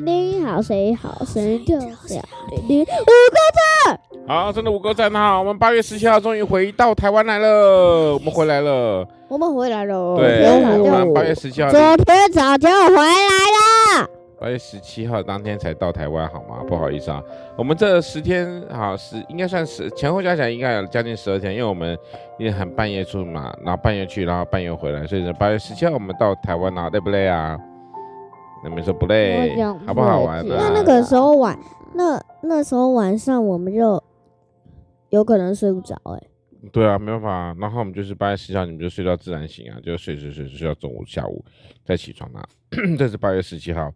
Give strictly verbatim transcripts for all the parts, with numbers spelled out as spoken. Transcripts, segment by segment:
天天好谁好神就谁好天天五个赞。好，真的五个赞哈！我们八月十七号终于回到台湾来了，我们回来了，我们回来了。对，我们八月十七号，昨天早就回来了。八月十七号当天才到台湾，好吗？不好意思啊，我们这十天好是应该算是前后加起来应该有将近十二天，因为我们也很半夜出嘛，然后半夜去，然后半夜回来，所以八月十七号我们到台湾了，累不累啊？你们说不累，好不好玩的、啊？那那个时候晚，那那时候晚上我们就有可能睡不着哎、欸。对啊，没办法、啊。然后我们就是八月十七号，你们就睡到自然醒啊，就睡睡睡睡到中午下午再起床啊。这是八月十七号。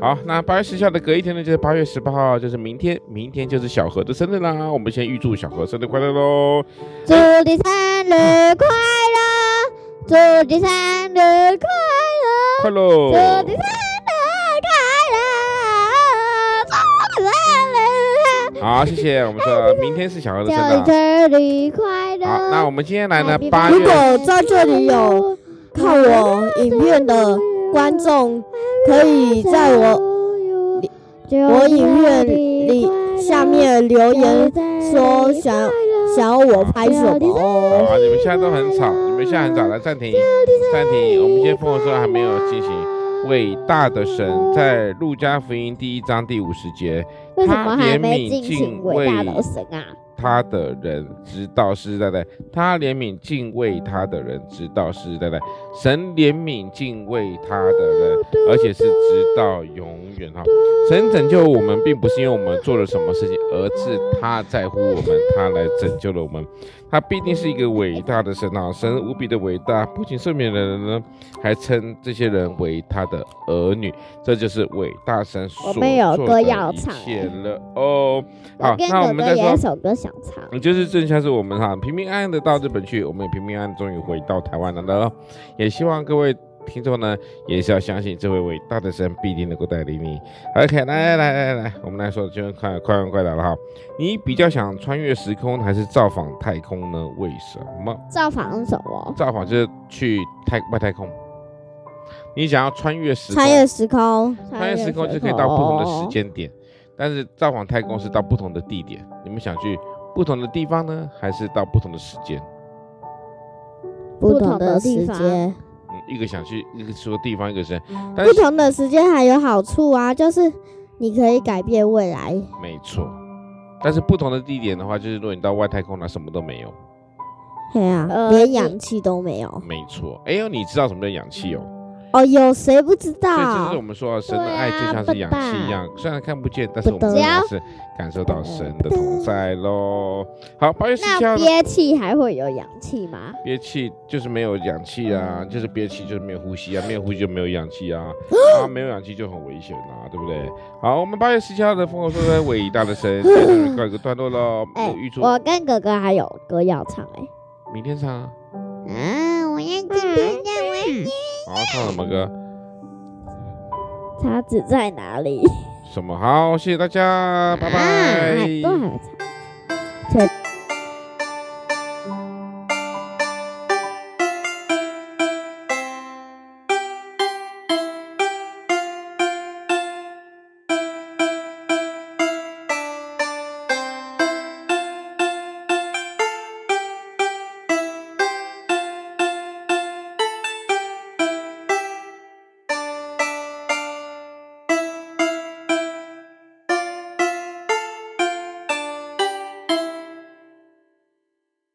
好，那八月十七号的隔一天呢，就是八月十八号，就是明天，明天就是小何的生日啦。我们先预祝小何生日快乐喽！祝你生日快乐，祝你生日快乐，快乐，祝你生日快乐，祝你生日快乐。好，谢谢。我们说明天是小何的生日、啊。生日快乐。好，那我们今天来呢，八月。如果在这里有看我影片的观众可以在我我影片里下面留言说想想要我拍什么哦。好啊，你们现在都很吵，你们现在很吵，来暂停暂停，我们先放说还没有进行。伟大的神在路加福音第一章第五十节，为什么还没进行伟大的神啊？他的人直到世世代代，他怜悯敬畏他的人直到世世代代，神怜悯敬畏他的人，而且是直到永远。神拯救我们，并不是因为我们做了什么事情，而是他在乎我们，他来拯救了我们。他必定是一个伟大的神啊！神无比的伟大，不仅赦免了人呢，还称这些人为他的儿女。这就是伟大神所做的一切了哦。好，那我们再说。你就是正像是我们哈、啊、平平安安的到日本去，我们也平平安安终于回到台湾了呢。也希望各位听众呢，也是要相信这位伟大的神必定能够带领你。OK， 来来来来来，我们来说就快快问快答了哈。你比较想穿越时空还是造访太空呢？为什么？造访是什么？造访就是去太外太空。你想要穿越时空？穿越时空，穿越时空就可以到不同的时间点。但是造访太空是到不同的地点，你们想去不同的地方呢，还是到不同的时间？不同的时间，嗯，一个想去一个说地方，一个是不同的时间还有好处啊，就是你可以改变未来。没错，但是不同的地点的话，就是如果你到外太空呢，什么都没有。对啊，连氧气都没有。没错，哎呦，你知道什么叫氧气哦？哦，有谁不知道？所以这就是我们说神的爱就像是氧气一样，虽然看不见，但是我们还是感受到神的同在咯。好，八月十七号，那憋气还会有氧气吗？憋气就是没有氧气啊，嗯、就是憋气就是没有呼吸啊，没有呼吸就没有氧气啊，啊，没有氧气就很危险啊，对不对？好，我们八月十七号的烽火说的伟大的神，告一个段落咯。哎、欸，我跟哥哥还有歌要唱哎、欸，明天唱啊。啊，我要今天唱完今。好，唱什么歌？叉子在哪里？什么？好，谢谢大家，拜拜。啊，都还没唱。